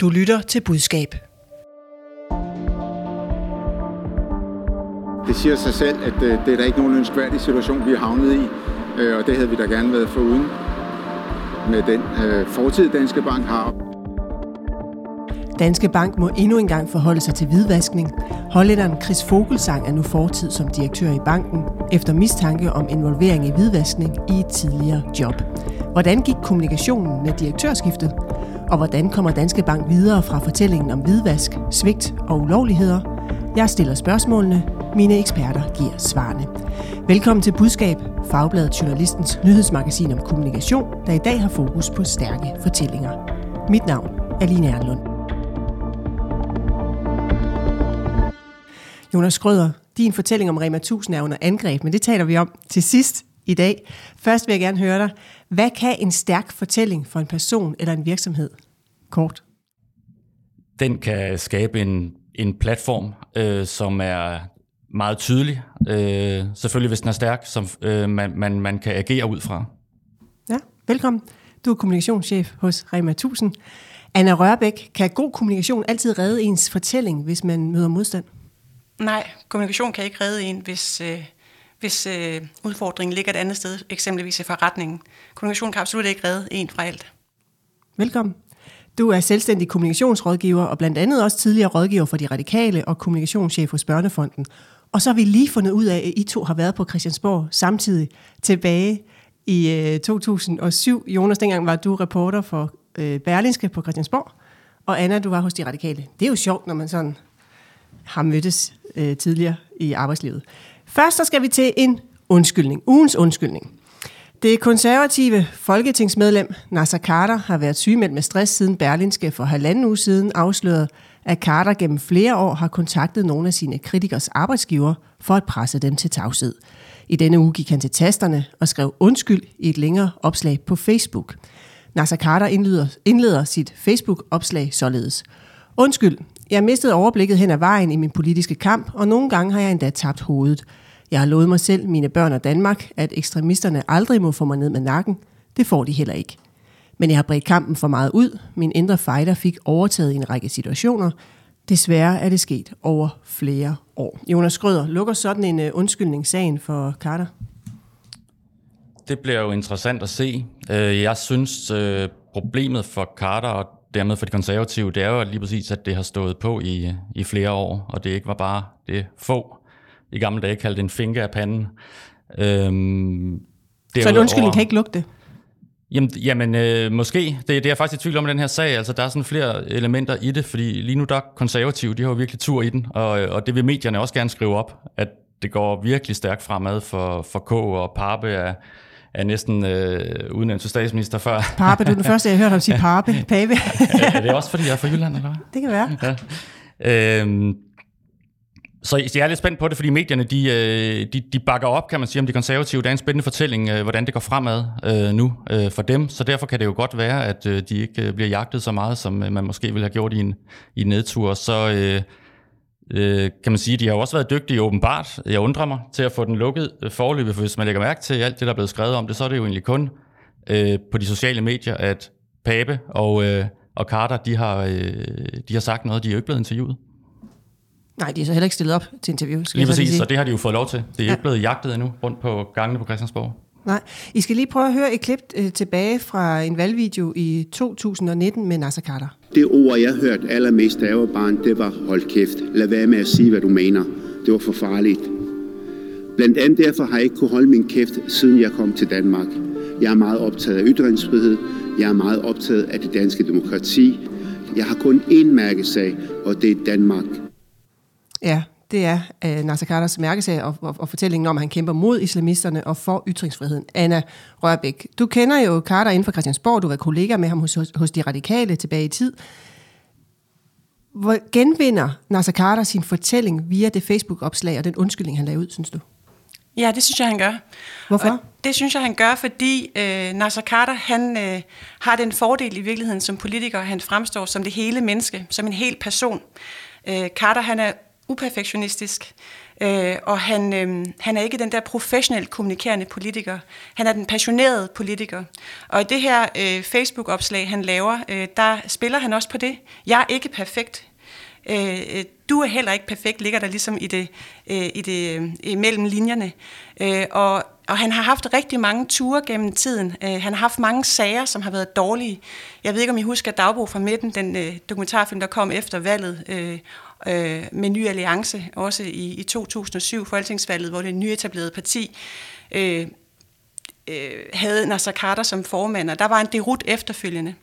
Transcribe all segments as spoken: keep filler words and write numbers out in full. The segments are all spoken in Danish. Du lytter til Budskab. Det siger sig selv, at det er da ikke nogen ønskværdig situation, vi er havnet i, og det havde vi da gerne været foruden med den fortid, Danske Bank har. Danske Bank må endnu engang forholde sig til hvidvaskning. Hollænderen Chris Vogelsang er nu fortid som direktør i banken, efter mistanke om involvering i hvidvaskning i et tidligere job. Hvordan gik kommunikationen med direktørskiftet? Og hvordan kommer Danske Bank videre fra fortællingen om hvidvask, svigt og ulovligheder? Jeg stiller spørgsmålene. Mine eksperter giver svarene. Velkommen til Budskab, Fagbladets Journalistens nyhedsmagasin om kommunikation, der i dag har fokus på stærke fortællinger. Mit navn er Line Ernlund. Jonas Schrøder, din fortælling om Rema tusind er under angreb, men det taler vi om til sidst i dag. Først vil jeg gerne høre dig. Hvad kan en stærk fortælling for en person eller en virksomhed? Kort. Den kan skabe en, en platform, øh, som er meget tydelig. Øh, selvfølgelig, hvis den er stærk, som øh, man, man, man kan agere ud fra. Ja, velkommen. Du er kommunikationschef hos Rema tusind. Anna Rørbæk, kan god kommunikation altid redde ens fortælling, hvis man møder modstand? Nej, kommunikation kan ikke redde en, hvis, øh, hvis øh, udfordringen ligger et andet sted, eksempelvis i forretningen. Kommunikation kan absolut ikke redde en fra alt. Velkommen. Du er selvstændig kommunikationsrådgiver, og blandt andet også tidligere rådgiver for De Radikale og kommunikationschef hos Børnefonden. Og så har vi lige fundet ud af, at I to har været på Christiansborg samtidig tilbage i øh, to tusind og syv. Jonas, dengang var du reporter for øh, Berlingske på Christiansborg, og Anna, du var hos De Radikale. Det er jo sjovt, når man sådan har mødtes øh, tidligere i arbejdslivet. Først så skal vi til en undskyldning, ugens undskyldning. Det konservative folketingsmedlem Naser Khader har været sygemeldt med stress siden Berlingske for halvanden uge siden afslørede, at Khader gennem flere år har kontaktet nogle af sine kritikers arbejdsgiver for at presse dem til tavshed. I denne uge gik han til tasterne og skrev undskyld i et længere opslag på Facebook. Naser Khader indleder, indleder sit Facebook-opslag således. Undskyld, jeg mistede overblikket hen ad vejen i min politiske kamp, og nogle gange har jeg endda tabt hovedet. Jeg har lovet mig selv, mine børn og Danmark, at ekstremisterne aldrig må få mig ned med nakken. Det får de heller ikke. Men jeg har bredt kampen for meget ud. Min indre fighter fik overtaget i en række situationer. Desværre er det sket over flere år. Jonas Schrøder, lukker sådan en undskyldningssagen for Khader? Det bliver jo interessant at se. Jeg synes, problemet for Khader og dermed for de konservative, det er jo lige præcis, at det har stået på i, i flere år, og det ikke var bare det få. I gamle dage kaldte en finger af panden. Øhm, så en undskyldning kan ikke lukke det? Jamen, jamen øh, måske. Det, det er jeg faktisk i tvivl om i den her sag. Altså, der er sådan flere elementer i det, fordi lige nu der er konservative, de har jo virkelig tur i den, og, og det vil medierne også gerne skrive op, at det går virkelig stærkt fremad for, for K og Pape af er næsten øh, udnævnt til statsminister før. Pape, du er den første, jeg hørte ham sige Pape. Pape. Er det også, fordi jeg er fra Jylland, eller hvad? Det kan være. Ja. Øhm, så jeg er lidt spændt på det, fordi medierne, de, de, de bakker op, kan man sige, om de konservative. Der er en spændende fortælling, hvordan det går fremad øh, nu øh, for dem. Så derfor kan det jo godt være, at øh, de ikke bliver jagtet så meget, som man måske ville have gjort i en, i en nedtur. Så øh, Øh, kan man sige, de har jo også været dygtige åbenbart. Jeg undrer mig til at få den lukket forløbet, for hvis man lægger mærke til alt det, der er blevet skrevet om det, så er det jo egentlig kun øh, på de sociale medier, at Pape og, øh, og Khader, de har, øh, de har sagt noget, de er jo ikke blevet interviewet. Nej, de er så heller ikke stillet op til interview. Lige præcis, og det har de jo fået lov til. Det er ja. Ikke blevet jagtet endnu rundt på gangene på Christiansborg. Nej, I skal lige prøve at høre et klip øh, tilbage fra en valgvideo i to tusind og nitten med Naser Khader. Det ord, jeg hørte allermest, da jeg var barn, det var hold kæft. Lad være med at sige, hvad du mener. Det var for farligt. Blandt andet derfor har jeg ikke kunne holde min kæft, siden jeg kom til Danmark. Jeg er meget optaget af ytringsfrihed. Jeg er meget optaget af det danske demokrati. Jeg har kun én mærkesag, og det er Danmark. Ja. Det er øh, Naser Khaders mærkesag og, og, og fortællingen om, at han kæmper mod islamisterne og for ytringsfriheden. Anna Rørbæk, du kender jo Khader inden for Christiansborg. Du var kollega med ham hos, hos De Radikale tilbage i tid. Hvor genvinder Naser Khader sin fortælling via det Facebook-opslag og den undskyldning, han lagde ud, synes du? Ja, det synes jeg, han gør. Hvorfor? Og det synes jeg, han gør, fordi øh, Naser Khader, han øh, har den fordel i virkeligheden som politiker. Han fremstår som det hele menneske, som en hel person. Øh, Khader, han er uperfektionistisk. Øh, og han, øh, han er ikke den der professionelt kommunikerende politiker. Han er den passionerede politiker. Og i det her øh, Facebook-opslag, han laver, øh, der spiller han også på det. Jeg er ikke perfekt. Øh, du er heller ikke perfekt, ligger der ligesom i det, øh, i det øh, mellem linjerne. Øh, og, og han har haft rigtig mange ture gennem tiden. Øh, han har haft mange sager, som har været dårlige. Jeg ved ikke, om I husker Dagbog fra midten, den øh, dokumentarfilm, der kom efter valget, øh, med Ny Alliance, også i, i to tusind og syv, folketingsvalget, hvor det nyetablerede parti øh, øh, havde Naser Khader som formand, og der var en derut efterfølgende.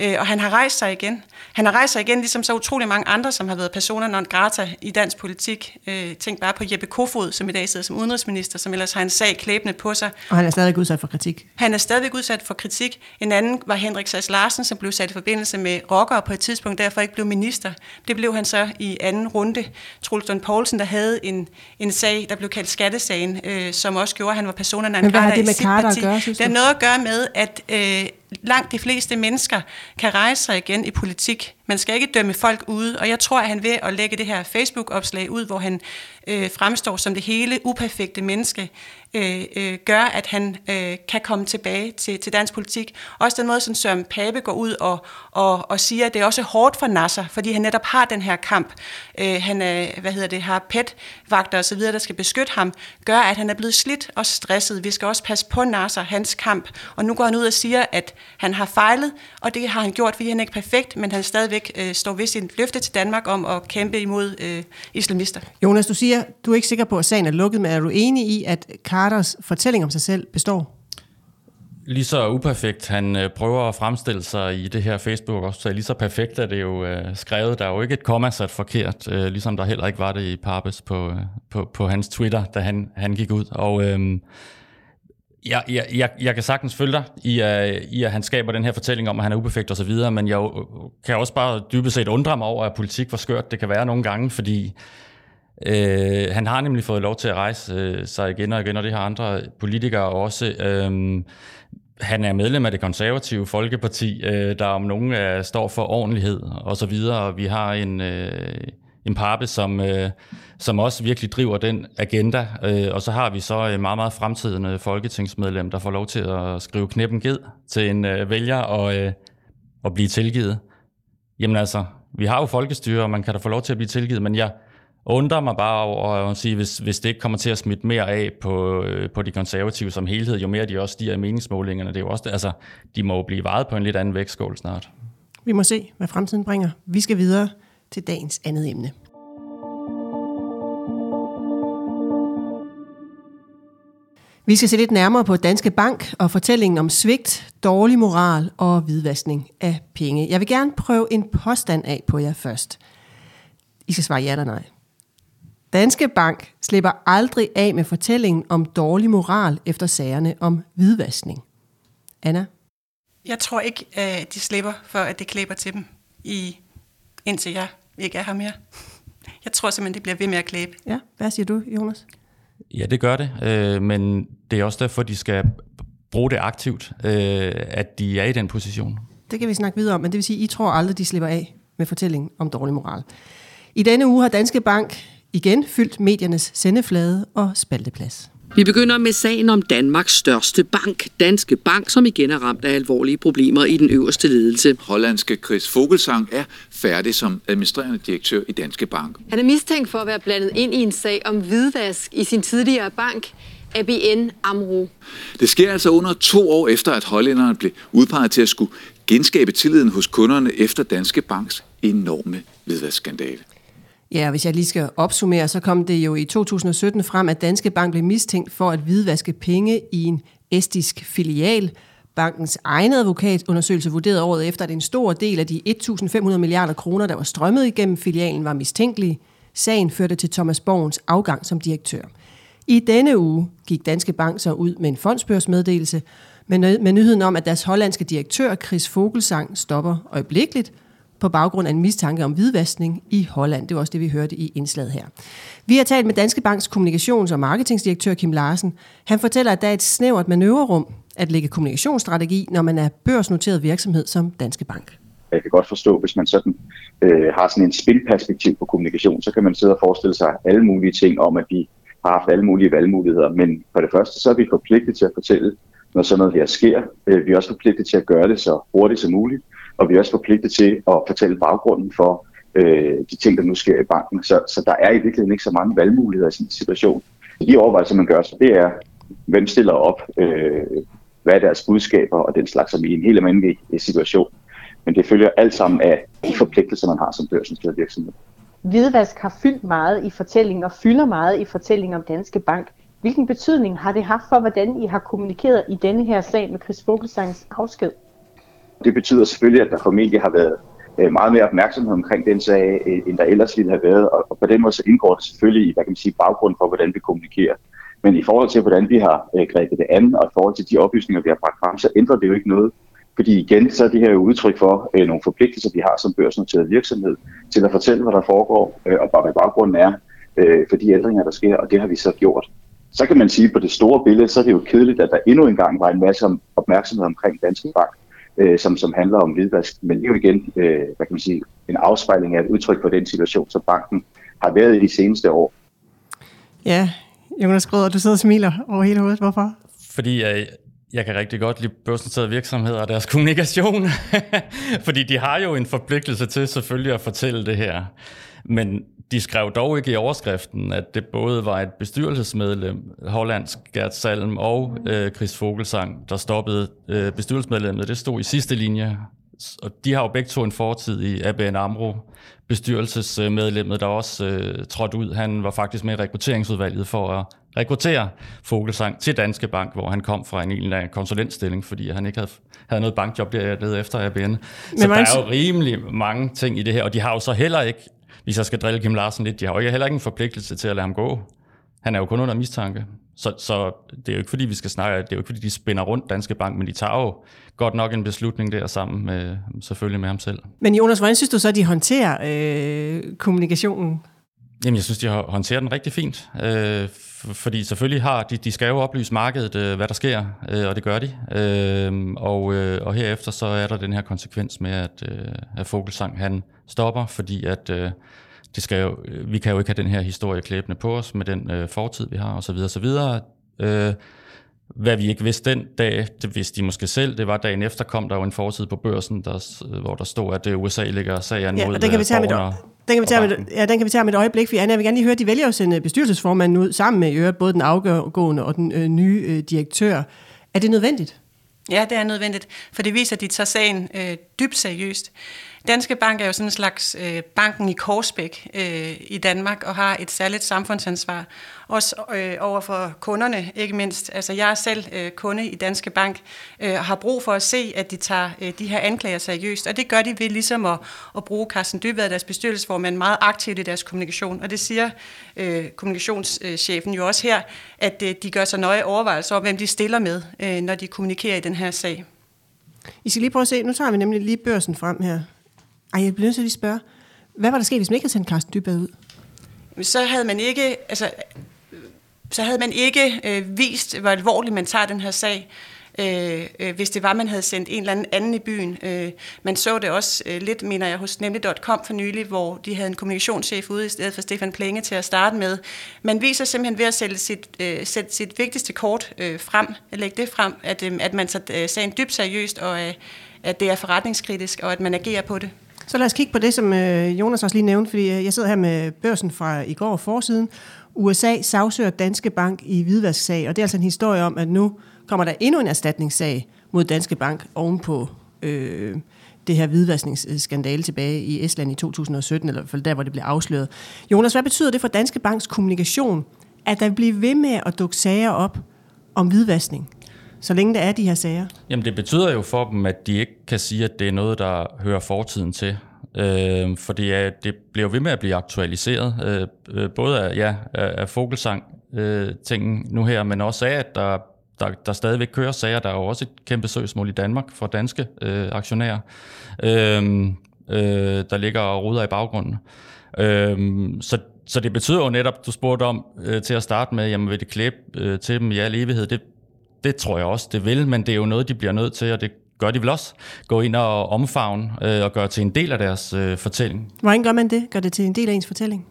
Øh, og han har rejst sig igen. Han har rejst sig igen, ligesom så utrolig mange andre, som har været persona non grata i dansk politik. Øh, tænk bare på Jeppe Kofod, som i dag sidder som udenrigsminister, som ellers har en sag klæbende på sig. Og han er stadig udsat for kritik. Han er stadig udsat for kritik. En anden var Henrik Sass Larsen, som blev sat i forbindelse med rockere på et tidspunkt, derfor ikke blev minister. Det blev han så i anden runde. Troels Lund Poulsen, der havde en, en sag, der blev kaldt skattesagen, øh, som også gjorde, at han var persona non grata i sit parti. Gøre, det har noget at gøre med, at øh, langt de fleste mennesker kan rejse sig igen i politik. Man skal ikke dømme folk ude, og jeg tror, at han ved at lægge det her Facebook-opslag ud, hvor han øh, fremstår som det hele uperfekte menneske, øh, øh, gør, at han øh, kan komme tilbage til, til dansk politik. Også den måde, som Søren Pape går ud og, og, og siger, at det er også hårdt for Naser, fordi han netop har den her kamp. Øh, han er, hvad hedder det, har P E T-vagter osv., der skal beskytte ham, gør, at han er blevet slidt og stresset. Vi skal også passe på Naser, hans kamp. Og nu går han ud og siger, at han har fejlet, og det har han gjort, fordi han ikke er perfekt, men han stadig står ved sin løfte til Danmark om at kæmpe imod øh, islamister. Jonas, du siger, du er ikke sikker på, at sagen er lukket, men er du enig i, at Khaders fortælling om sig selv består? Lige så uperfekt han øh, prøver at fremstille sig i det her Facebook-opslag, lige så perfekt er det jo øh, skrevet. Der er jo ikke et komma sat forkert, øh, ligesom der heller ikke var det i Papes på, øh, på, på hans Twitter, da han, han gik ud. Og øh, Jeg, jeg, jeg, jeg kan sagtens følge dig i, uh, i, at han skaber den her fortælling om, at han er uperfekt og så videre, men jeg kan også bare dybest set undre mig over, at politik, hvor skørt det kan være nogle gange, fordi øh, han har nemlig fået lov til at rejse øh, sig igen og igen, og det har andre politikere også. Øh, han er medlem af det konservative Folkeparti, øh, der om nogen øh, står for ordentlighed og så videre, og vi har en... Øh, en Pape, som, øh, som også virkelig driver den agenda. Øh, og så har vi så en meget, meget fremtidende folketingsmedlem, der får lov til at skrive kneppen ged til en øh, vælger og, øh, og blive tilgivet. Jamen altså, vi har jo folkestyre, og man kan da få lov til at blive tilgivet, men jeg undrer mig bare over at sige, hvis, hvis det ikke kommer til at smitte mere af på, øh, på de konservative som helhed, jo mere de også stiger i meningsmålingerne, det er jo også, altså, de må jo blive vejet på en lidt anden vægtskål snart. Vi må se, hvad fremtiden bringer. Vi skal videre til dagens andet emne. Vi skal se lidt nærmere på Danske Bank og fortællingen om svigt, dårlig moral og hvidvaskning af penge. Jeg vil gerne prøve en påstand af på jer først. I skal svare ja eller nej. Danske Bank slipper aldrig af med fortællingen om dårlig moral efter sagerne om hvidvaskning. Anna? Jeg tror ikke, at de slipper for, at det klæber til dem i indtil jeg ikke er her mere. Jeg tror simpelthen, det bliver ved med at klæbe. Ja, hvad siger du, Jonas? Ja, det gør det, øh, men det er også derfor, de skal bruge det aktivt, øh, at de er i den position. Det kan vi snakke videre om, men det vil sige, at I tror aldrig, de slipper af med fortællingen om dårlig moral. I denne uge har Danske Bank igen fyldt mediernes sendeflade og spalteplads. Vi begynder med sagen om Danmarks største bank, Danske Bank, som igen er ramt af alvorlige problemer i den øverste ledelse. Hollandske Chris Vogelsang er færdig som administrerende direktør i Danske Bank. Han er mistænkt for at være blandet ind i en sag om hvidvask i sin tidligere bank, A B N Amro. Det sker altså under to år efter, at hollænderne blev udpeget til at skulle genskabe tilliden hos kunderne efter Danske Banks enorme hvidvaskskandale. Ja, hvis jeg lige skal opsummere, så kom det jo i to tusind og sytten frem, at Danske Bank blev mistænkt for at hvidvaske penge i en estisk filial. Bankens egen advokatundersøgelse vurderede året efter, at en stor del af de femten hundrede milliarder kroner, der var strømmet igennem filialen, var mistænkelige. Sagen førte til Thomas Borgens afgang som direktør. I denne uge gik Danske Bank så ud med en fondsbørsmeddelelse med nyheden om, at deres hollandske direktør, Chris Vogelsang, stopper øjeblikkeligt, på baggrund af en mistanke om hvidvaskning i Holland. Det var også det, vi hørte i indslaget her. Vi har talt med Danske Banks kommunikations- og marketingdirektør Kim Larsen. Han fortæller, at der er et snævert manøvrerum at lægge kommunikationsstrategi, når man er børsnoteret virksomhed som Danske Bank. jeg kan godt forstå, hvis man sådan øh, har sådan en spilperspektiv på kommunikation, så kan man sidde og forestille sig alle mulige ting om, at vi har haft alle mulige valgmuligheder. Men for det første, så er vi forpligtet til at fortælle, når sådan noget her sker. Vi er også forpligtet til at gøre det så hurtigt som muligt, og vi er også forpligtet til at fortælle baggrunden for øh, de ting, der nu sker i banken. Så, så der er i virkeligheden ikke så mange valgmuligheder i sådan en situation. De overvejelser, man gør, så det er, hvem stiller op, øh, hvad er deres budskaber og den slags, som i en helt almindelig situation. Men det følger alt sammen af de forpligtelser, man har som børsnoteret virksomhed. Hvidvask har fyldt meget i fortællingen og fylder meget i fortællingen om Danske Bank. Hvilken betydning har det haft for, hvordan I har kommunikeret i denne her sag med Chris Vogelsangs afsked? Det betyder selvfølgelig, at der formentlig har været meget mere opmærksomhed omkring den sag, end der ellers ville have været. Og på den måde så indgår det selvfølgelig i, hvad kan man sige, baggrunden for, hvordan vi kommunikerer. Men i forhold til, hvordan vi har grebet det an, og i forhold til de oplysninger, vi har bragt frem, så ændrer det jo ikke noget. Fordi igen, så er det her jo udtryk for øh, nogle forpligtelser, vi har som børsnoteret virksomhed, til at fortælle, hvad der foregår, øh, og hvad baggrunden er øh, for de ændringer, der sker, og det har vi så gjort. Så kan man sige, på det store billede, så er det jo kedeligt, at der endnu engang var en masse om opmærksomhed omkring Danske Bank, øh, som, som handler om hvidvask. Men det er jo igen, øh, hvad kan man sige, en afspejling af et udtryk for den situation, som banken har været i de seneste år. Ja, Jonas Grøder, du sidder og smiler over hele hovedet. Hvorfor? Fordi jeg... Jeg kan rigtig godt lide børsnoterede virksomheder og deres kommunikation, fordi de har jo en forpligtelse til selvfølgelig at fortælle det her. Men de skrev dog ikke i overskriften, at det både var et bestyrelsesmedlem, hollandsk Gert Salm og øh, Chris Vogelsang, der stoppede øh, bestyrelsesmedlemmet. Det stod i sidste linje, og de har jo begge to en fortid i A B N Amro. Bestyrelsesmedlemmet, der også øh, trådte ud, han var faktisk med i rekrutteringsudvalget for at rekruttere Vogelsang til Danske Bank, hvor han kom fra en eller anden konsulentstilling, fordi han ikke havde, havde noget bankjob der efter A B N. Men så der er jo rimelig mange ting i det her, og de har jo så heller ikke, hvis jeg skal drille Kim Larsen lidt, de har jo heller ikke en forpligtelse til at lade ham gå. Han er jo kun under mistanke. Så, så det er jo ikke fordi, vi skal snakke, det er jo ikke fordi, de spænder rundt Danske Bank, men de tager jo godt nok en beslutning der sammen med, selvfølgelig med ham selv. Men Jonas, hvordan synes du så, de håndterer øh, kommunikationen? Jamen, jeg synes, de håndterer den rigtig fint, øh, fordi selvfølgelig har de, de skal jo oplyse markedet, øh, hvad der sker, øh, og det gør de. Øh, og, øh, og herefter så er der den her konsekvens med, at, øh, at Vogelsang han stopper, fordi at øh, det skal jo, vi kan jo ikke have den her historie klæbende på os med den øh, fortid, vi har, og så videre, og så videre. Øh, Hvad vi ikke vidste den dag, det vidste de måske selv. Det var dagen efter, kom der jo en forside på børsen, der, hvor der stod, at U S A ligger sagen ja, mod borgerne. Den kan vi tage med, ja, den kan vi tage med et øjeblik, for Anna, jeg vil gerne lige høre, at de vælger at sende bestyrelsesformanden ud sammen med øvrigt, både den afgående og den øh, nye øh, direktør. Er det nødvendigt? Ja, det er nødvendigt, for det viser, at de tager sagen øh, dybt seriøst. Danske Bank er jo sådan en slags øh, banken i Korsbæk øh, i Danmark og har et særligt samfundsansvar, også øh, over for kunderne, ikke mindst. Altså, jeg er selv øh, kunde i Danske Bank øh, og har brug for at se, at de tager øh, de her anklager seriøst, og det gør de ved ligesom at, at bruge Carsten Dybvad, deres bestyrelsesformand, meget aktivt i deres kommunikation, og det siger øh, kommunikationschefen jo også her, at øh, de gør sig nøje overvejelser om, hvem de stiller med, øh, når de kommunikerer i den her sag. I skal lige prøve at se, nu tager vi nemlig lige børsen frem her. Ej, jeg bliver nødt til at spørge, hvad var der sket, hvis man ikke havde sendt Carsten Dybvad ud? Så havde man ikke, altså, så havde man ikke øh, vist, hvor alvorligt man tager den her sag, øh, øh, hvis det var, man havde sendt en eller anden anden i byen. Øh, man så det også øh, lidt, mener jeg, hos nemlig punktum com for nylig, hvor de havde en kommunikationschef ude i stedet for Stefan Plenge til at starte med. Man viser simpelthen ved at sætte sit, øh, sætte sit vigtigste kort øh, frem, lægge det frem, at, øh, at man tager øh, sagen dybt seriøst, og øh, at det er forretningskritisk, og at man agerer på det. Så lad os kigge på det, som Jonas også lige nævnte, fordi jeg sidder her med børsen fra i går forsiden. U S A sagsøger Danske Bank i hvidvasksag, og det er altså en historie om, at nu kommer der endnu en erstatningssag mod Danske Bank ovenpå øh, det her hvidvaskningsskandale tilbage i Estland i to tusind og sytten, eller i hvert fald der, hvor det blev afsløret. Jonas, hvad betyder det for Danske Banks kommunikation, at der bliver ved med at dukke sager op om hvidvaskning? Så længe der er de her sager? Jamen det betyder jo for dem, at de ikke kan sige, at det er noget, der hører fortiden til. Øh, for det, er, det bliver jo ved med at blive aktualiseret. Øh, både af, ja, af Vogelsang-tingen øh, nu her, men også af, at der, der, der stadigvæk kører sager. Der er jo også et kæmpe søgsmål i Danmark for danske øh, aktionærer, øh, øh, der ligger og ruder i baggrunden. Øh, så så det betyder jo netop, du spurgte om øh, til at starte med, jamen vil det klæbe øh, til dem i al evighed? Det Det tror jeg også, det vil, men det er jo noget, de bliver nødt til, og det gør de vel også, gå ind og omfavne øh, og gøre til en del af deres øh, fortælling. Hvordan gør man det? Gør det til en del af ens fortælling?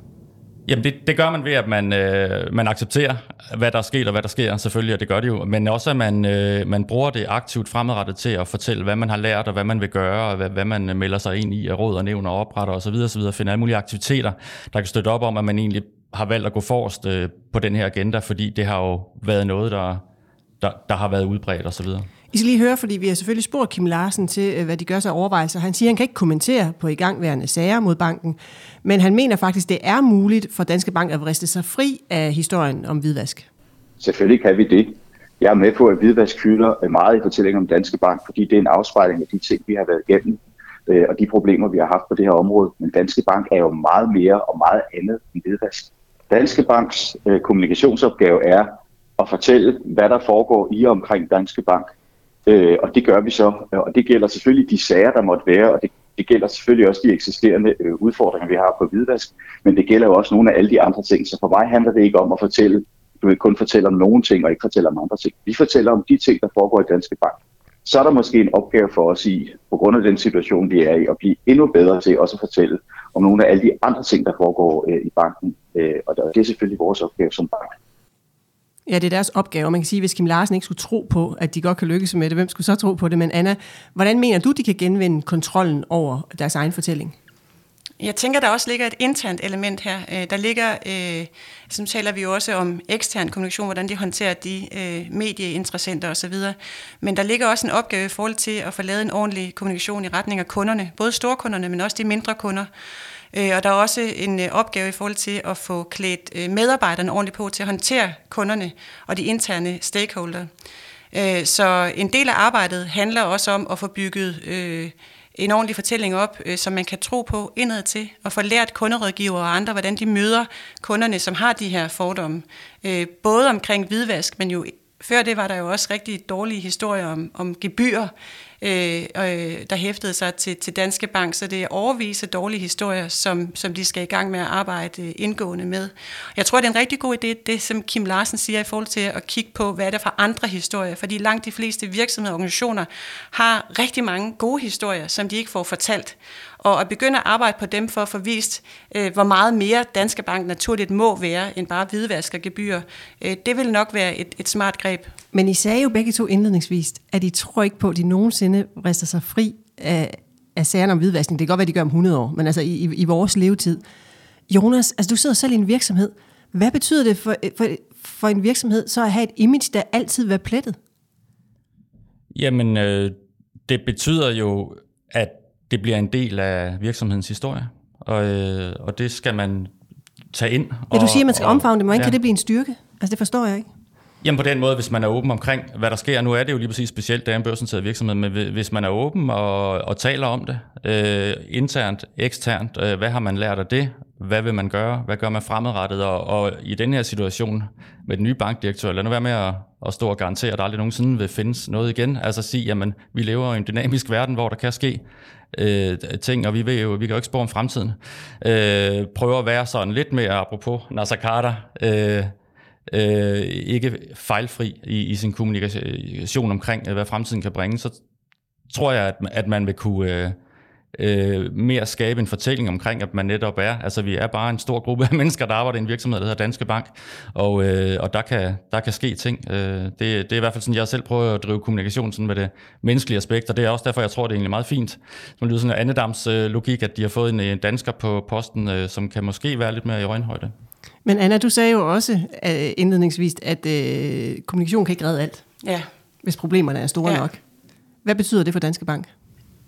Jamen det, det gør man ved, at man, øh, man accepterer, hvad der er sket og hvad der sker, selvfølgelig, og det gør det jo. Men også, at man, øh, man bruger det aktivt fremadrettet til at fortælle, hvad man har lært og hvad man vil gøre, og hvad, hvad man melder sig ind i, og råd og nævn og opretter osv. og finde alle mulige aktiviteter, der kan støtte op om, at man egentlig har valgt at gå forrest øh, på den her agenda, fordi det har jo været noget, der, der, der har været udbredt osv. I skal lige høre, fordi vi har selvfølgelig spurgt Kim Larsen til, hvad de gør sig overvejelser. Han siger, at han kan ikke kommentere på igangværende sager mod banken, men han mener faktisk, at det er muligt for Danske Bank at vriste sig fri af historien om hvidvask. Selvfølgelig kan vi det. Jeg er med på, at hvidvask fylder meget i fortællingen om Danske Bank, fordi det er en afspejling af de ting, vi har været igennem, og de problemer, vi har haft på det her område. Men Danske Bank er jo meget mere og meget andet end hvidvask. Danske Banks kommunikationsopgave er at fortælle, hvad der foregår i og omkring Danske Bank. Øh, og det gør vi så, og det gælder selvfølgelig de sager, der måtte være, og det, det gælder selvfølgelig også de eksisterende øh, udfordringer, vi har på hvidvask, men det gælder jo også nogle af alle de andre ting, så for mig handler det ikke om at fortælle, du vil kun fortælle om nogle ting og ikke fortælle om andre ting. Vi fortæller om de ting, der foregår i Danske Bank. Så er der måske en opgave for os i, på grund af den situation, vi er i, at blive endnu bedre til også at fortælle om nogle af alle de andre ting, der foregår øh, i banken, øh, og det er selvfølgelig vores opgave som bank. Ja, det er deres opgave. Man kan sige, at hvis Kim Larsen ikke skulle tro på, at de godt kan lykkes med det, hvem skulle så tro på det? Men Anna, hvordan mener du, de kan genvinde kontrollen over deres egen fortælling? Jeg tænker, der også ligger et internt element her. Der ligger, øh, som taler vi jo også om ekstern kommunikation, hvordan de håndterer de øh, medieinteressenter osv. Men der ligger også en opgave i forhold til at få lavet en ordentlig kommunikation i retning af kunderne. Både storkunderne, men også de mindre kunder. Og der er også en opgave i forhold til at få klædt medarbejderne ordentligt på til at håndtere kunderne og de interne stakeholder. Så en del af arbejdet handler også om at få bygget en ordentlig fortælling op, som man kan tro på indad til, og få lært kunderådgivere og andre, hvordan de møder kunderne, som har de her fordomme. Både omkring hvidvask, men jo før det var der jo også rigtig dårlige historier om, om gebyrer, øh, der hæftede sig til, til Danske Bank, så det er overvise dårlige historier, som, som de skal i gang med at arbejde indgående med. Jeg tror, det er en rigtig god idé, det som Kim Larsen siger i forhold til at kigge på, hvad er der fra andre historier, fordi langt de fleste virksomheder og organisationer har rigtig mange gode historier, som de ikke får fortalt. Og at begynde at arbejde på dem for at få vist, øh, hvor meget mere Danske Bank naturligt må være, end bare hvidvask og gebyrer, øh, det vil nok være et, et smart greb. Men I sagde jo begge to indledningsvis, at I tror ikke på, at de nogensinde rister sig fri af, af sagerne om hvidvaskning. Det kan godt være, de gør om hundrede år, men altså i, i, i vores levetid. Jonas, altså du sidder selv i en virksomhed. Hvad betyder det for, for, for en virksomhed så at have et image, der altid vil plettet? Jamen, øh, det betyder jo, at det bliver en del af virksomhedens historie, og, øh, og det skal man tage ind. Og, ja, du siger, at man skal og, omfavne det, men ja. Kan det blive en styrke? Altså, det forstår jeg ikke. Jamen på den måde, hvis man er åben omkring, hvad der sker. Nu er det jo lige præcis specielt, der er en børsnoteret virksomhed, men hvis man er åben og, og taler om det, øh, internt, eksternt, øh, hvad har man lært af det? Hvad vil man gøre? Hvad gør man fremadrettet? Og, og i den her situation med den nye bankdirektør, lad nu være med at, at stå og garantere, at der aldrig nogensinde vil findes noget igen. Altså at sige, jamen vi lever i en dynamisk verden, hvor der kan ske øh, ting, og vi, ved jo, vi kan jo ikke spå om fremtiden. Øh, prøve at være sådan lidt mere, apropos Naser Khader, øh, Øh, ikke fejlfri i, i sin kommunikation omkring, hvad fremtiden kan bringe, så tror jeg, at, at man vil kunne øh, øh, mere skabe en fortælling omkring, at man netop er, altså vi er bare en stor gruppe af mennesker, der arbejder i en virksomhed, der hedder Danske Bank, og, øh, og der, kan, der kan ske ting. Øh, det, det er i hvert fald sådan, jeg selv prøver at drive kommunikation sådan med det menneskelige aspekt, og det er også derfor, jeg tror, det er egentlig meget fint. Man lyder sådan en andedams øh, logik, at de har fået en, en dansker på posten, øh, som kan måske være lidt mere i øjenhøjde. Men Anna, du sagde jo også uh, indledningsvis, at uh, kommunikation kan ikke redde alt, ja. Hvis problemerne er store ja. nok. Hvad betyder det for Danske Bank?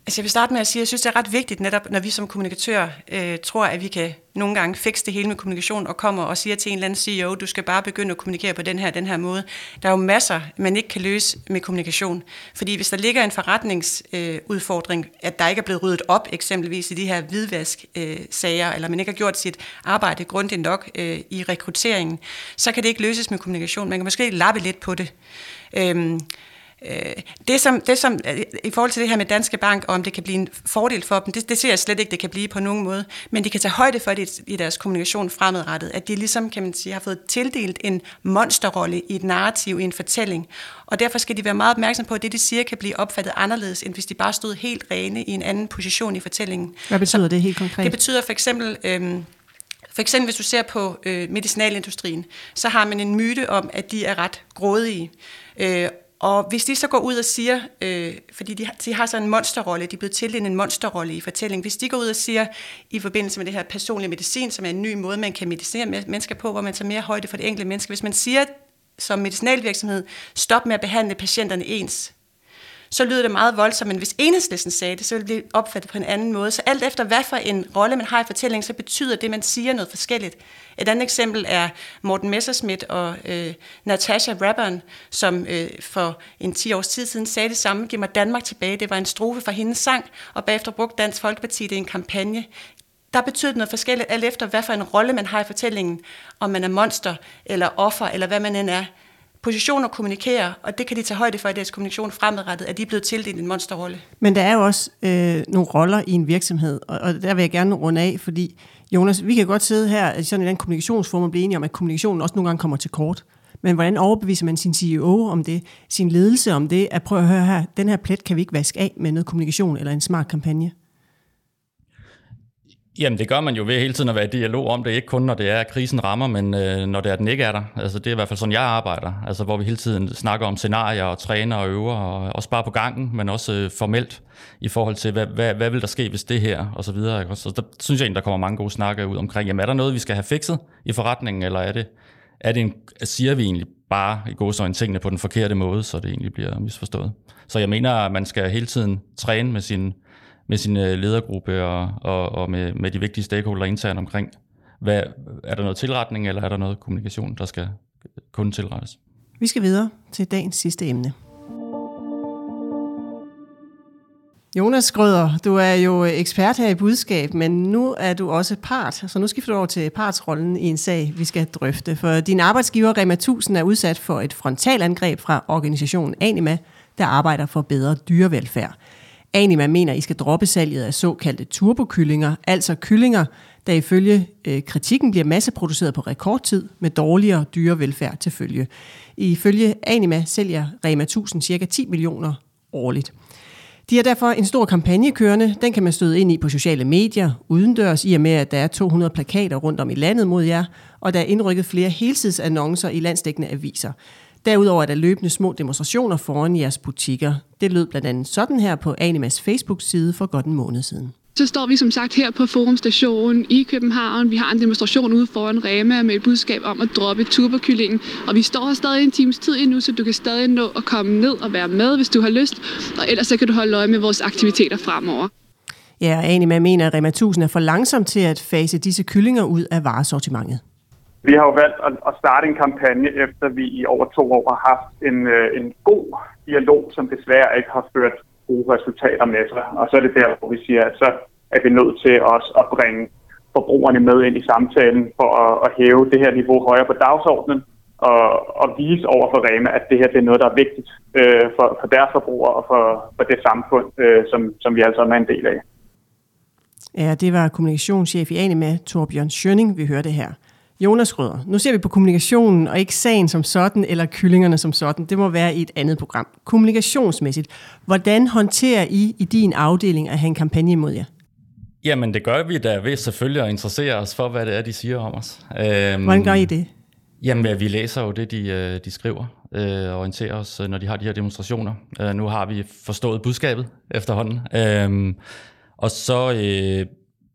Altså jeg vil starte med at sige, at jeg synes, det er ret vigtigt netop, når vi som kommunikatører øh, tror, at vi kan nogle gange fikse det hele med kommunikation og kommer og siger til en eller anden C E O, du skal bare begynde at kommunikere på den her den her måde. Der er jo masser, man ikke kan løse med kommunikation. Fordi hvis der ligger en forretningsudfordring, øh, at der ikke er blevet ryddet op eksempelvis i de her hvidvask-sager, øh, eller man ikke har gjort sit arbejde grundigt nok øh, i rekrutteringen, så kan det ikke løses med kommunikation. Man kan måske lappe lidt på det. Øhm, Det som, det som, i forhold til det her med Danske Bank, og om det kan blive en fordel for dem, det, det ser jeg slet ikke, det kan blive på nogen måde. Men de kan tage højde for det i deres kommunikation fremadrettet, at de ligesom, kan man sige, har fået tildelt en monsterrolle i et narrativ, i en fortælling. Og derfor skal de være meget opmærksomme på, at det, de siger, kan blive opfattet anderledes, end hvis de bare stod helt rene i en anden position i fortællingen. Hvad betyder Så, det helt konkret? Det betyder for eksempel... Øhm, For eksempel, hvis du ser på øh, medicinalindustrien, så har man en myte om, at de er ret grådige. Øh, og hvis de så går ud og siger, øh, fordi de har, de har så en monsterrolle, de er blevet tildelt en monsterrolle i fortællingen, hvis de går ud og siger, i forbindelse med det her personlige medicin, som er en ny måde, man kan medicinere mennesker på, hvor man tager mere højde for det enkelte menneske, hvis man siger som medicinalvirksomhed, stop med at behandle patienterne ens, så lyder det meget voldsomt, men hvis Enhedslisten sagde det, så ville det blive opfattet på en anden måde. Så alt efter, hvad for en rolle man har i fortællingen, så betyder det, man siger noget forskelligt. Et andet eksempel er Morten Messerschmidt og øh, Natasha Rabbern, som øh, for en ti års tid siden sagde det samme, giv mig Danmark tilbage, det var en strofe fra hendes sang, og bagefter brugte Dansk Folkeparti det i en kampagne. Der betyder noget forskelligt, alt efter, hvad for en rolle man har i fortællingen, om man er monster eller offer, eller hvad man end er. Positioner kommunikerer, og det kan de tage højde for i deres kommunikation fremadrettet, at de er blevet tildelt en monsterrolle. Men der er jo også øh, nogle roller i en virksomhed, og, og der vil jeg gerne runde af, fordi Jonas, vi kan godt sidde her i sådan en anden kommunikationsform og blive enige om, at kommunikationen også nogle gange kommer til kort. Men hvordan overbeviser man sin C E O om det, sin ledelse om det, at prøve at høre her, den her plet kan vi ikke vaske af med noget kommunikation eller en smart kampagne? Jamen det gør man jo ved hele tiden at være i dialog om det, ikke kun når det er, at krisen rammer, men øh, når det er, at den ikke er der. Altså det er i hvert fald sådan, jeg arbejder, altså hvor vi hele tiden snakker om scenarier og træner og øver, og også bare på gangen, men også øh, formelt i forhold til, hvad, hvad, hvad vil der ske, hvis det her, og så videre. Så der synes jeg egentlig, der kommer mange gode snakker ud omkring, jamen er der noget, vi skal have fikset i forretningen, eller er det, er det en, siger vi egentlig bare i gåseøjne tingene på den forkerte måde, så det egentlig bliver misforstået. Så jeg mener, at man skal hele tiden træne med sin... med sin ledergruppe og, og, og med, med de vigtige stakeholder internt omkring, hvad, er der noget tilretning, eller er der noget kommunikation, der skal kun tilrettes? Vi skal videre til dagens sidste emne. Jonas Grøder, du er jo ekspert her i budskab, men nu er du også part, så nu skifter du over til partsrollen i en sag, vi skal drøfte. For din arbejdsgiver Rema tusind er udsat for et frontalangreb fra organisationen Anima, der arbejder for bedre dyrevelfærd. Anima mener, at I skal droppe salget af såkaldte turbokyllinger, altså kyllinger, der ifølge øh, kritikken bliver masseproduceret på rekordtid med dårligere dyrevelfærd til følge. Ifølge Anima sælger Rema tusind ca. ti millioner årligt. De har derfor en stor kampagne kørende. Den kan man støde ind i på sociale medier, udendørs, i og med, at der er to hundrede plakater rundt om i landet mod jer, og der er indrykket flere heltidsannoncer i landsdækkende aviser. Derudover er der løbende små demonstrationer foran jeres butikker. Det lød blandt andet sådan her på Animas Facebook-side for godt en måned siden. Så står vi som sagt her på Forum Station i København. Vi har en demonstration ude foran Rema med et budskab om at droppe turbokyllingen. Og vi står her stadig en times tid endnu, så du kan stadig nå at komme ned og være med, hvis du har lyst. Og ellers så kan du holde øje med vores aktiviteter fremover. Ja, og Anima mener, at Rema tusind er for langsom til at fase disse kyllinger ud af varesortimentet. Vi har jo valgt at starte en kampagne, efter vi i over to år har haft en, en god dialog, som desværre ikke har ført gode resultater med sig. Og så er det der, hvor vi siger, at så er vi nødt til også at bringe forbrugerne med ind i samtalen for at, at hæve det her niveau højere på dagsordenen og, og vise over for Rema, at det her det er noget, der er vigtigt øh, for, for deres forbrugere og for, for det samfund, øh, som, som vi altså er en del af. Ja, det var kommunikationschef i Anima, Torbjørn Schønning, vi hørte her. Jonas Grøder, nu ser vi på kommunikationen og ikke sagen som sådan eller kyllingerne som sådan. Det må være i et andet program. Kommunikationsmæssigt, hvordan håndterer I i din afdeling at have en kampagne imod jer? Jamen det gør vi da ved selvfølgelig at interessere os for, hvad det er, de siger om os. Øhm, hvordan gør I det? Jamen vi læser jo det, de, de skriver og orienterer os, når de har de her demonstrationer. Øh, nu har vi forstået budskabet efterhånden. Øh, og så øh,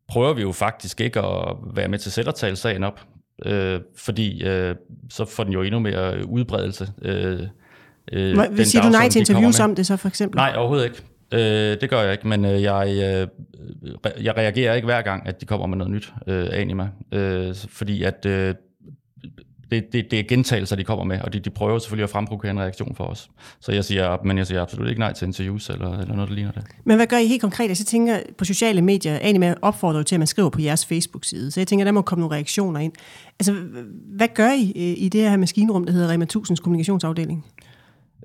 prøver vi jo faktisk ikke at være med til selv at tale sagen op. Øh, fordi øh, så får den jo endnu mere udbredelse. Øh, øh, Hva, vil sige du nej til interviews om det så for eksempel? Nej, overhovedet ikke. Øh, det gør jeg ikke, men øh, jeg, øh, jeg reagerer ikke hver gang, at de kommer med noget nyt, øh, Anima. Øh, fordi at øh, det, det, det er gentagelser, de kommer med, og de, de prøver selvfølgelig at fremprovokere en reaktion for os. Så jeg siger, men jeg siger absolut ikke nej til interviews eller, eller noget, der ligner det. Men hvad gør I helt konkret? Jeg tænker på sociale medier, Anima opfordrer til, at man skriver på jeres Facebook-side, så jeg tænker, der må komme nogle reaktioner ind. Altså, hvad gør I i det her maskinrum, der hedder Rema tusinds kommunikationsafdeling?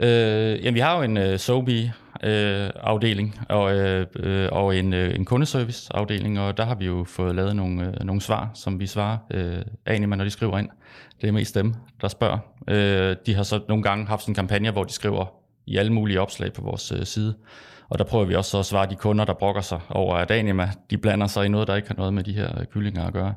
Øh, jamen, vi har jo en øh, SoBe-afdeling øh, og, øh, og en, øh, en kundeservice-afdeling, og der har vi jo fået lavet nogle, øh, nogle svar, som vi svarer øh, Anima, når de skriver ind. Det er mest dem, der spørger. Øh, de har så nogle gange haft en kampagne, hvor de skriver i alle mulige opslag på vores øh, side, og der prøver vi også at svare de kunder, der brokker sig over, at Anima de blander sig i noget, der ikke har noget med de her kyllinger at gøre.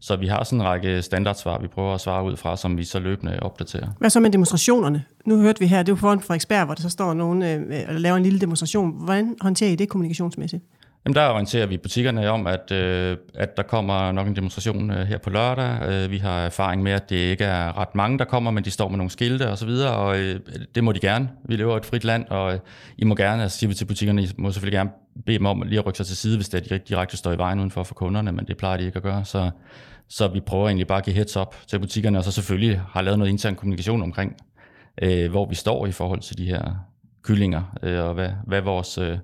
Så vi har sådan en række standardsvar, vi prøver at svare ud fra, som vi så løbende opdaterer. Hvad så med demonstrationerne? Nu hørte vi her, det er jo foran Frederiksberg, hvor der så står nogen øh, og laver en lille demonstration. Hvordan håndterer I det kommunikationsmæssigt? Jamen, der orienterer vi butikkerne om, at, øh, at der kommer nok en demonstration øh, her på lørdag. Øh, vi har erfaring med, at det ikke er ret mange, der kommer, men de står med nogle skilte osv., og, og øh, det må de gerne. Vi lever i et frit land, og øh, I må gerne, altså siger vi til butikkerne, I må selvfølgelig gerne bede dem om lige at rykke sig til side, hvis det ikke direkte står i vejen udenfor for kunderne, men det plejer de ikke at gøre. Så, så vi prøver egentlig bare at give heads up til butikkerne, og så selvfølgelig har lavet noget intern kommunikation omkring, øh, hvor vi står i forhold til de her kyllinger, øh, og hvad, hvad vores... Øh,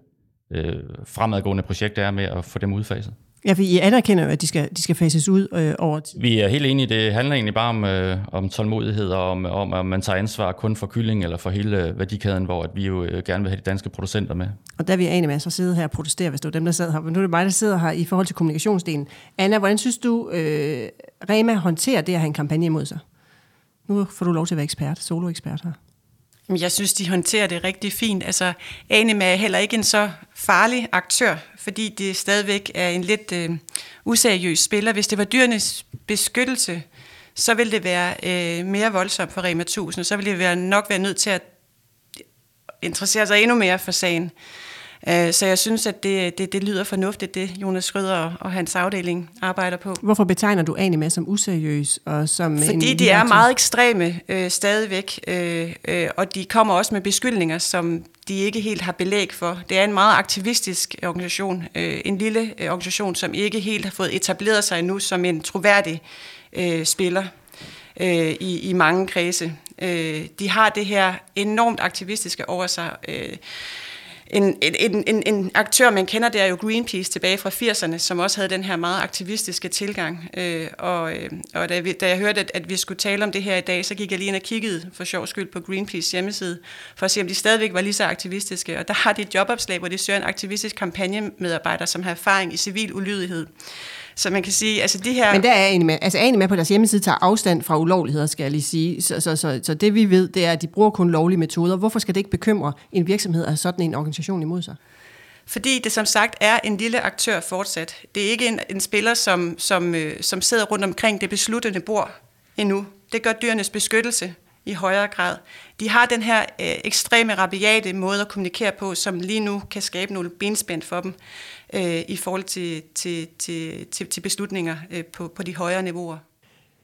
Øh, fremadgående projekt er med at få dem udfaset. Ja, for I anerkender jo, at de skal, de skal fases ud øh, over tid. Vi er helt enige, det handler egentlig bare om, øh, om tålmodighed og om, om, at man tager ansvar kun for kylling eller for hele værdikæden, hvor at vi jo gerne vil have de danske producenter med. Og der vil Anima så sidde her og protestere, hvis det var dem, der sad her. Men nu er det mig, der sidder her i forhold til kommunikationsdelen. Anna, hvordan synes du, øh, Rema håndterer det at have en kampagne imod sig? Nu får du lov til at være ekspert, soloekspert her. Jeg synes, de håndterer det rigtig fint. Altså, Anima er heller ikke en så farlig aktør, fordi det stadigvæk er en lidt øh, useriøs spiller. Hvis det var dyrenes beskyttelse, så ville det være øh, mere voldsomt for Rema tusind, og så ville det være nok være nødt til at interessere sig endnu mere for sagen. Øh, så jeg synes, at det, det, det lyder fornuftigt, det Jonas Schrøder og hans afdeling arbejder på. Hvorfor betegner du Anima som useriøs? Og som Fordi en de er meget ekstreme øh, stadigvæk, øh, øh, og de kommer også med beskyldninger, som de ikke helt har belæg for. Det er en meget aktivistisk organisation, øh, en lille øh, organisation, som ikke helt har fået etableret sig endnu som en troværdig øh, spiller øh, i, i mange kredse. Øh, de har det her enormt aktivistiske over sig. Øh, En, en, en, en aktør, man kender, det er jo Greenpeace tilbage fra firserne, som også havde den her meget aktivistiske tilgang. Øh, og og da, vi, da jeg hørte, at, at vi skulle tale om det her i dag, så gik jeg lige ind og kiggede for sjov skyld på Greenpeace hjemmeside, for at se, om de stadigvæk var lige så aktivistiske. Og der har de et jobopslag, hvor de søger en aktivistisk kampagnemedarbejder, som har erfaring i civil ulydighed. Så man kan sige, altså de her... Men der er Anima, altså Anima på deres hjemmeside tager afstand fra ulovligheder, skal jeg lige sige. Så, så, så, så det vi ved, det er, at de bruger kun lovlige metoder. Hvorfor skal det ikke bekymre en virksomhed at have sådan en organisation imod sig? Fordi det som sagt er en lille aktør fortsat. Det er ikke en, en spiller, som, som, øh, som sidder rundt omkring det besluttende bord endnu. Det gør dyrenes beskyttelse i højere grad. De har den her øh, ekstreme, rabiate måde at kommunikere på, som lige nu kan skabe nogle benspænd for dem øh, i forhold til, til, til, til, til beslutninger øh, på, på de højere niveauer.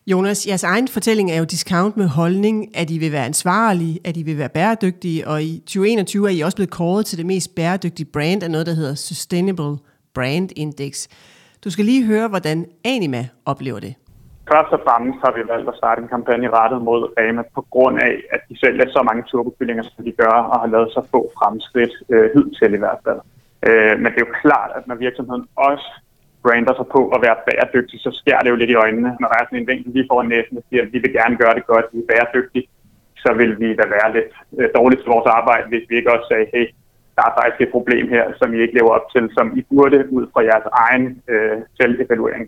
Jonas, jeres egen fortælling er jo discount med holdning, at I vil være ansvarlige, at I vil være bæredygtige, og i tyve enogtyve er I også blevet kåret til det mest bæredygtige brand af noget, der hedder Sustainable Brand Index. Du skal lige høre, hvordan Anima oplever det. Først og fremmest har vi valgt at starte en kampagne rettet mod Rema på grund af, at de sælger så mange turbokyllinger, som de gør, og har lavet så få fremskridt øh, hidtil i hvert fald. Øh, men det er jo klart, at når virksomheden også brander sig på at være bæredygtig, så sker det jo lidt i øjnene. Når der er sådan en vinkel lige foran næsen, og siger, at vi vil gerne gøre det godt, vi er bæredygtige, så vil vi da være lidt øh, dårligt til vores arbejde, hvis vi ikke også sagde, hey, der er faktisk et problem her, som I ikke lever op til, som I burde ud fra jeres egen øh, selvevaluering.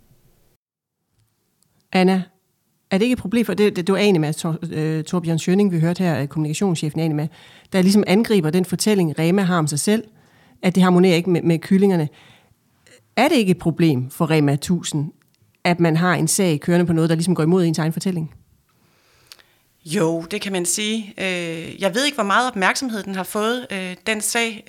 Anna, er det ikke et problem for, det, det, det var Anima, Tor, øh, Torbjørn Schønning, vi hørte her, kommunikationschefen Anima, der ligesom angriber den fortælling, Rema har om sig selv, at det harmonerer ikke med, med kyllingerne. Er det ikke et problem for Rema tusind, at man har en sag kørende på noget, der ligesom går imod ens egen fortælling? Jo, det kan man sige. Jeg ved ikke, hvor meget opmærksomhed den har fået, den sag,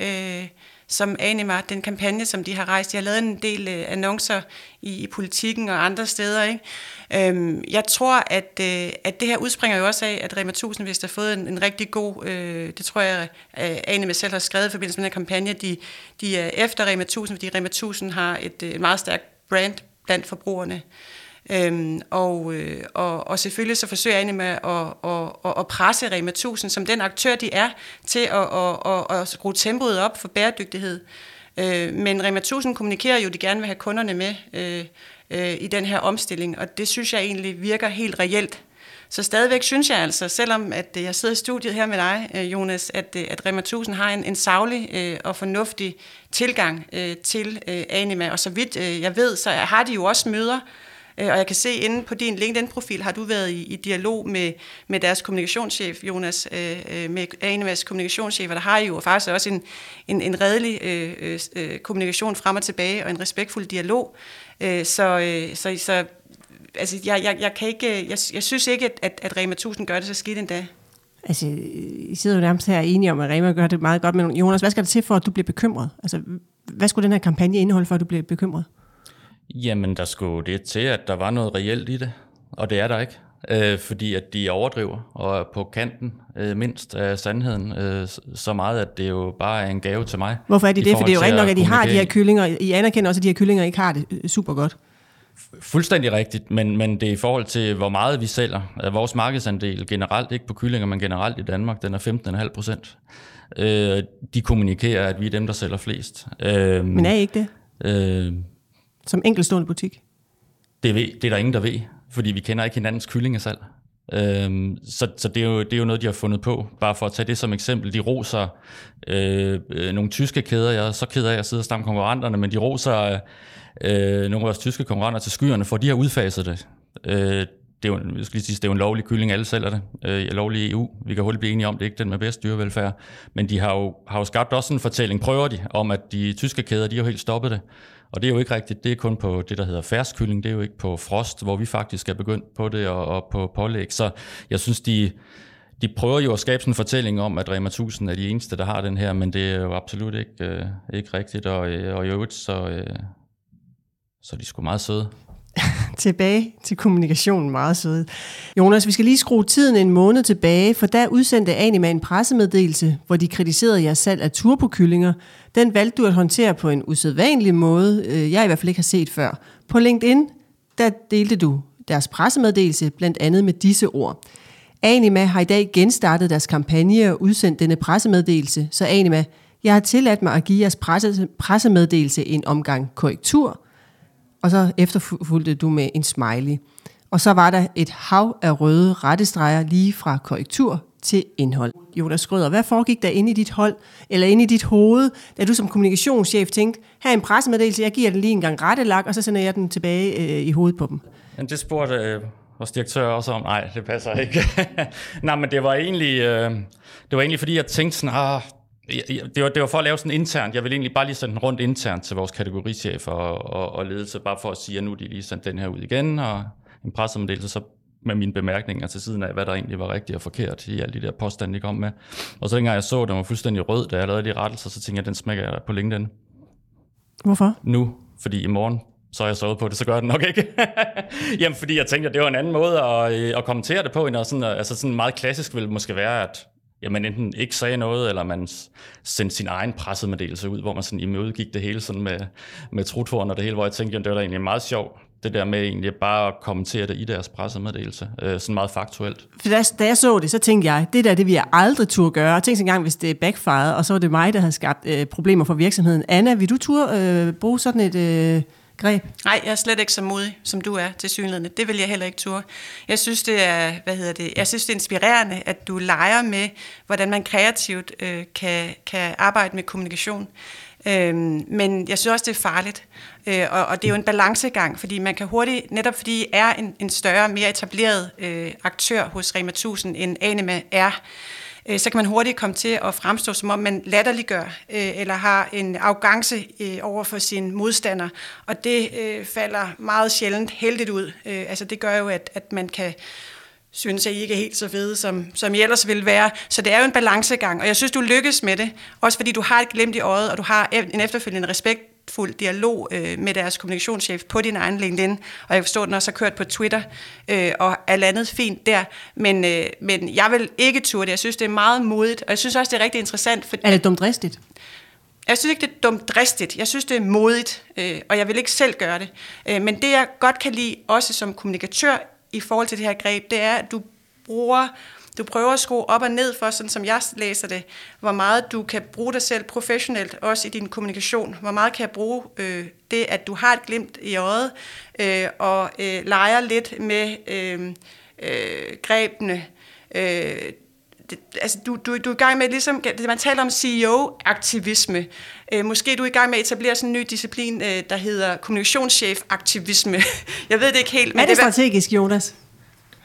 som Anima, den kampagne, som de har rejst. Jeg har lavet en del øh, annoncer i, i Politikken og andre steder. Ikke? Øhm, jeg tror, at, øh, at det her udspringer jo også af, at Rema tusind, hvis der har fået en, en rigtig god, øh, det tror jeg, øh, Anima selv har skrevet i forbindelse med den her kampagne, de, de er efter Rema tusind, fordi Rema tusind har et, et meget stærkt brand blandt forbrugerne. Øhm, og, øh, og, og selvfølgelig så forsøger Anima at, at, at, at presse Rema tusind, som den aktør de er, til at, at, at, at skrue tempoet op for bæredygtighed. Øh, men Rema tusind kommunikerer jo, de gerne vil have kunderne med øh, øh, i den her omstilling, og det synes jeg egentlig virker helt reelt. Så stadigvæk synes jeg altså, selvom at jeg sidder i studiet her med dig, Jonas, at, at Rema tusind har en, en saglig og fornuftig tilgang til Anima. Og så vidt jeg ved, så har de jo også møder. Og jeg kan se, inde på din LinkedIn-profil har du været i, i dialog med, med deres kommunikationschef, Jonas, med Animas kommunikationschef, og der har I jo faktisk også en, en, en redelig øh, øh, kommunikation frem og tilbage, og en respektfuld dialog. Øh, så øh, så, så altså, jeg, jeg, jeg, kan ikke, jeg, jeg synes ikke, at, at Rema tusind gør det så skidt endda. Altså, I sidder jo nærmest her enige om, at Rema gør det meget godt, men Jonas, hvad skal der til for, at du bliver bekymret? Altså, hvad skulle den her kampagne indeholde, for at du bliver bekymret? Jamen, der skulle det til, at der var noget reelt i det, og det er der ikke, øh, fordi at de overdriver, og er på kanten øh, mindst af sandheden, øh, så meget, at det jo bare er en gave til mig. Hvorfor er de det? For det er jo rigtig nok, at de har de her kyllinger, I anerkender også, at de her kyllinger ikke har det super godt. Fuldstændig rigtigt, men, men det er i forhold til, hvor meget vi sælger. Vores markedsandel generelt, ikke på kyllinger, men generelt i Danmark, den er femten komma fem procent. Øh, de kommunikerer, at vi er dem, der sælger flest. Øh, men er I ikke det? Øh, Som enkeltstående butik? Det, ved, det er der ingen, der ved, fordi vi kender ikke hinandens kyllingesalg. Øhm, så så det, er jo, det er jo noget, de har fundet på. Bare for at tage det som eksempel, de roser øh, øh, nogle tyske kæder, jeg, så keder jeg at sidde og stamme konkurrenterne, men de roser øh, øh, nogle af vores tyske konkurrenter til skyerne, for de har udfaset det. Øh, det, er jo, jeg skal lige sige, det er jo en lovlig kylling, alle sælger det. Øh, lovlig E U. Vi kan hurtigt blive enige om, det er ikke den med bedst dyrevelfærd. Men de har jo, har jo skabt også en fortælling, prøver de, om at de tyske kæder, de har jo helt stoppet det. Og det er jo ikke rigtigt, det er kun på det, der hedder ferskylling, det er jo ikke på frost, hvor vi faktisk er begyndt på det, og, og på pålæg. Så jeg synes, de, de prøver jo at skabe sådan en fortælling om, at Rema tusind er de eneste, der har den her, men det er jo absolut ikke, øh, ikke rigtigt, og, og i øvrigt, så, øh, så er de sgu meget søde. Tilbage til kommunikationen, meget søde. Jonas, vi skal lige skrue tiden en måned tilbage, for der udsendte Anima en pressemeddelelse, hvor de kritiserede jeres salg af turbokyllinger. Den valgte du at håndtere på en usædvanlig måde, jeg i hvert fald ikke har set før. På LinkedIn, der delte du deres pressemeddelelse, blandt andet med disse ord. Anima har i dag genstartet deres kampagne og udsendt denne pressemeddelelse, så Anima, jeg har tilladt mig at give jeres pressemeddelelse en omgang korrektur. Og så efterfulgte du med en smiley. Og så var der et hav af røde rettestreger lige fra korrektur til indhold. Jonas Skrøder, hvad foregik der inde i dit hold, eller inde i dit hoved, da du som kommunikationschef tænkte, her er en pressemeddelelse, jeg giver den lige en gang rettelak, og så sender jeg den tilbage øh, i hovedet på dem? Jamen, det spurgte øh, vores direktør også om, nej, det passer ikke. Nej, men det var, egentlig, øh, det var egentlig, fordi jeg tænkte sådan, ah, Det var, det var for at lave sådan internt. Jeg ville egentlig bare lige sende den rundt internt til vores kategorichefer og, og, og ledelse, bare for at sige, at nu er de lige sendt den her ud igen, og en pressemeddelelse så med mine bemærkninger til siden af, hvad der egentlig var rigtigt og forkert i alle de der påstande, de kom med. Og så dengang jeg så, at den var fuldstændig rød, da jeg lavede de rettelser, så tænkte jeg, den smækker jeg på LinkedIn. Hvorfor? Nu, fordi i morgen, så har jeg sovet på det, så gør jeg det nok ikke. Jamen, fordi jeg tænkte, at det var en anden måde at, at kommentere det på, end sådan, altså sådan meget klassisk ville måske være, at ja, man enten ikke sagde noget, eller man sendte sin egen pressemeddelelse ud, hvor man sådan imødegik det hele sådan med, med trutårn og det hele, hvor jeg tænkte, at det var da egentlig meget sjovt, det der med egentlig bare at kommentere det i deres pressemeddelelse, øh, sådan meget faktuelt. For da, da jeg så det, så tænkte jeg, det der, det vil jeg aldrig turde gøre, og tænkte engang, hvis det backfired, og så var det mig, der havde skabt øh, problemer for virksomheden. Anna, vil du turde øh, bruge sådan et... Øh Greb. Nej, jeg er slet ikke så modig, som du er til synligheden. Det vil jeg heller ikke turde. Jeg synes, det er, hvad hedder det, jeg synes, det er inspirerende, at du leger med, hvordan man kreativt øh, kan, kan arbejde med kommunikation. Øhm, men jeg synes også, det er farligt. Øh, og, og det er jo en balancegang, fordi man kan hurtigt, netop fordi I er en, en større, mere etableret øh, aktør hos Rema tusind, end Anima er, så kan man hurtigt komme til at fremstå, som om man latterliggør, eller har en arrogance over for sine modstander. Og det falder meget sjældent heldigt ud. Altså det gør jo, at, at man kan synes, at I ikke er helt så fede, som, som I ellers ville være. Så det er jo en balancegang, og jeg synes, du lykkes med det. Også fordi du har et glimt i øjet, og du har en efterfølgende respektfuld dialog med deres kommunikationschef på din egen LinkedIn. Og jeg forstår, den også har kørt på Twitter, og er landet fint der. Men, men jeg vil ikke turde det. Jeg synes, det er meget modigt, og jeg synes også, det er rigtig interessant. For er det dumdristigt? Jeg synes ikke, det er dumdristigt. Jeg synes, det er modigt, og jeg vil ikke selv gøre det. Men det, jeg godt kan lide, også som kommunikatør, i forhold til det her greb, det er, at du bruger, du prøver at skrue op og ned for, sådan som jeg læser det, hvor meget du kan bruge dig selv professionelt, også i din kommunikation. Hvor meget kan jeg bruge øh, det, at du har et glimt i øjet, øh, og øh, leger lidt med øh, øh, grebene. Øh, det, altså, du, du, du er i gang med, ligesom, man taler om C E O-aktivisme. Øh, måske du er i gang med at etablere sådan en ny disciplin, øh, der hedder kommunikationschef-aktivisme. Jeg ved det ikke helt. Men er det, det strategisk, Jonas?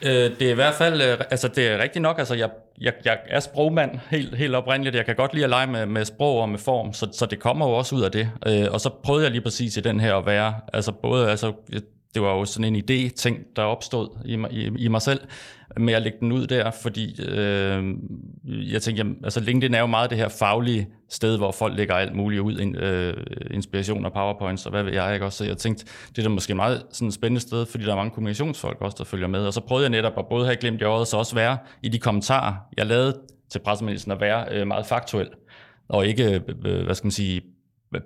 Det er i hvert fald, altså det er rigtigt nok, altså jeg, jeg, jeg er sprogmand helt, helt oprindeligt, jeg kan godt lide at lege med, med sprog og med form, så, så det kommer jo også ud af det, og så prøvede jeg lige præcis i den her at være, altså både, altså det var jo sådan en idé-ting, der opstod i mig, i, i mig selv, med at lægge den ud der, fordi øh, jeg tænkte, jamen, altså LinkedIn er jo meget det her faglige sted, hvor folk lægger alt muligt ud, in, øh, inspiration og powerpoints, og hvad ved jeg ikke også. Så jeg tænkte, det er da måske meget sådan et spændende sted, fordi der er mange kommunikationsfolk også, der følger med, og så prøvede jeg netop at både have glemt i året, så også være i de kommentarer, jeg lavede til pressemeddelelsen, at være øh, meget faktuel, og ikke, øh, hvad skal man sige,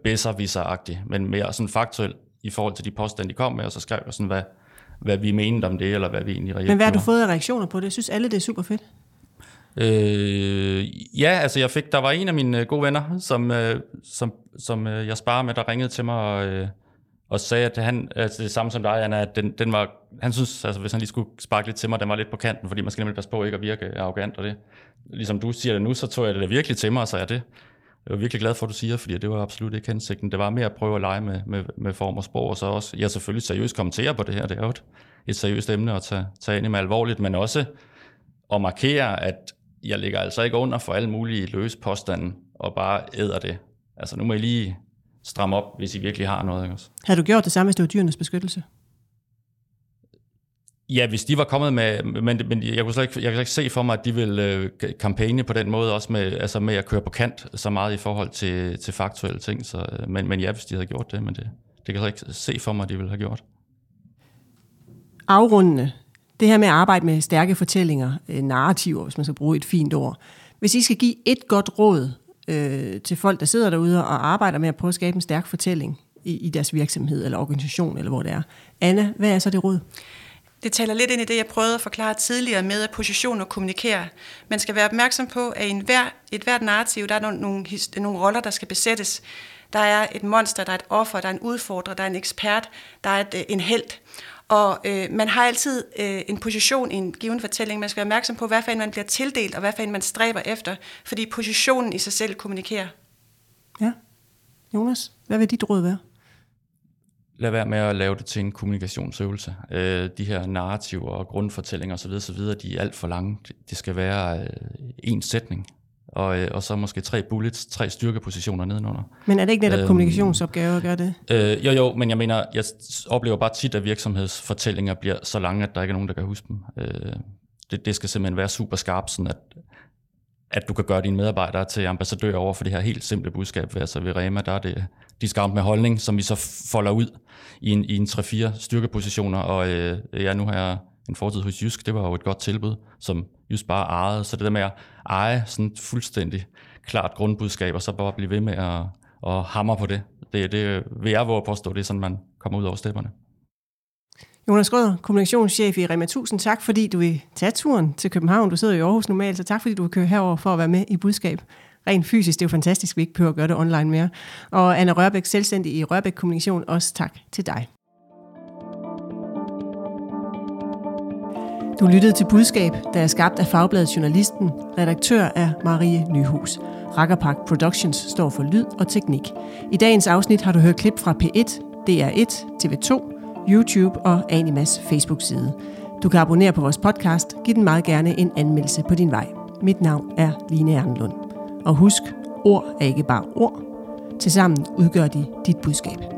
besserwisser-agtig, men mere sådan faktuel, i forhold til de påstande, de kom med, og så skrev jeg sådan, hvad, hvad vi mente om det, eller hvad vi egentlig reagerede. Men hvad har du fået af reaktioner på det? Jeg synes alle, det er super fedt. Øh, ja, altså jeg fik, der var en af mine gode venner, som, som, som jeg sparer med, der ringede til mig og, og sagde, at han, altså det samme som dig, Anna, at den, den var, han synes, altså hvis han lige skulle sparke lidt til mig, den var lidt på kanten, fordi man skal nemlig passe på ikke at virke arrogant og det. Ligesom du siger det nu, så tog jeg det virkelig til mig, og så er det. Jeg er virkelig glad for, at du siger, fordi det var absolut ikke hensigten. Det var mere at prøve at lege med, med, med form og sprog, og så også, jeg selvfølgelig seriøst kommenterer på det her, det er jo et, et seriøst emne at tage, tage ind i alvorligt, men også at markere, at jeg ligger altså ikke under for alle mulige løse påstande, og bare æder det. Altså nu må I lige stramme op, hvis I virkelig har noget. Ikke også? Har du gjort det samme, hvis det var dyrenes beskyttelse? Ja, hvis de var kommet med, men, men jeg kunne slet ikke, jeg kunne ikke se for mig, at de ville øh, kampagne på den måde, også med, altså med at køre på kant så meget i forhold til, til faktuelle ting. Så, men, men ja, hvis de havde gjort det, men det, det kan jeg slet ikke se for mig, at de ville have gjort. Afrundende, det her med at arbejde med stærke fortællinger, narrativer, hvis man skal bruge et fint ord. Hvis I skal give et godt råd øh, til folk, der sidder derude og arbejder med at prøve at skabe en stærk fortælling i, i deres virksomhed eller organisation, eller hvor det er. Anna, hvad er så det råd? Det taler lidt ind i det, jeg prøvede at forklare tidligere med at position og kommunikere. Man skal være opmærksom på, at i enhver, et hvert narrativ, der er nogle, nogle, nogle roller, der skal besættes. Der er et monster, der er et offer, der er en udfordrer, der er en ekspert, der er et, en helt. Og øh, man har altid øh, en position i en given fortælling. Man skal være opmærksom på, hvad for en man bliver tildelt, og hvad for en man stræber efter. Fordi positionen i sig selv kommunikerer. Ja. Jonas, hvad vil dit råd være? Lad være med at lave det til en kommunikationsøvelse. Øh, de her narrativer og grundfortællinger osv., osv., de er alt for lange. Det skal være én øh, sætning, og, øh, og så måske tre bullets, tre styrkepositioner nedenunder. Men er det ikke netop øh, kommunikationsopgave at gøre det? Øh, jo, jo, men jeg mener, jeg oplever bare tit, at virksomhedsfortællinger bliver så lange, at der ikke er nogen, der kan huske dem. Øh, det, det skal simpelthen være super skarpt, sådan at, at du kan gøre dine medarbejdere til ambassadører over for det her helt simple budskab. Altså ved Rema, der er det discount med holdning, som vi så folder ud i en, i en tre fire styrkepositioner. Og øh, ja, nu har jeg en fortid hos Jysk, det var jo et godt tilbud, som Jysk bare ejede. Så det der med at eje sådan fuldstændig klart grundbudskab, og så bare blive ved med at, at hamre på det. Det, det vil jeg våge at påstå, det er sådan, man kommer ud over stepperne. Jonas Røder, kommunikationschef i Rema tusind, tak fordi du vil tage turen til København. Du sidder i Aarhus normalt, så tak fordi du vil køre herover for at være med i budskab. Rent fysisk, det er jo fantastisk, vi ikke behøver at gøre det online mere. Og Anna Rørbæk, selvstændig i Rørbæk Kommunikation, også tak til dig. Du lyttede til Budskab, der er skabt af Fagbladets Journalisten. Redaktør er Marie Nyhus. Rakkerpark Productions står for lyd og teknik. I dagens afsnit har du hørt klip fra P et, D R et, T V to, YouTube og Animas Facebook-side. Du kan abonnere på vores podcast. Giv den meget gerne en anmeldelse på din vej. Mit navn er Line Ernlund. Og husk, ord er ikke bare ord. Tilsammen udgør de dit budskab.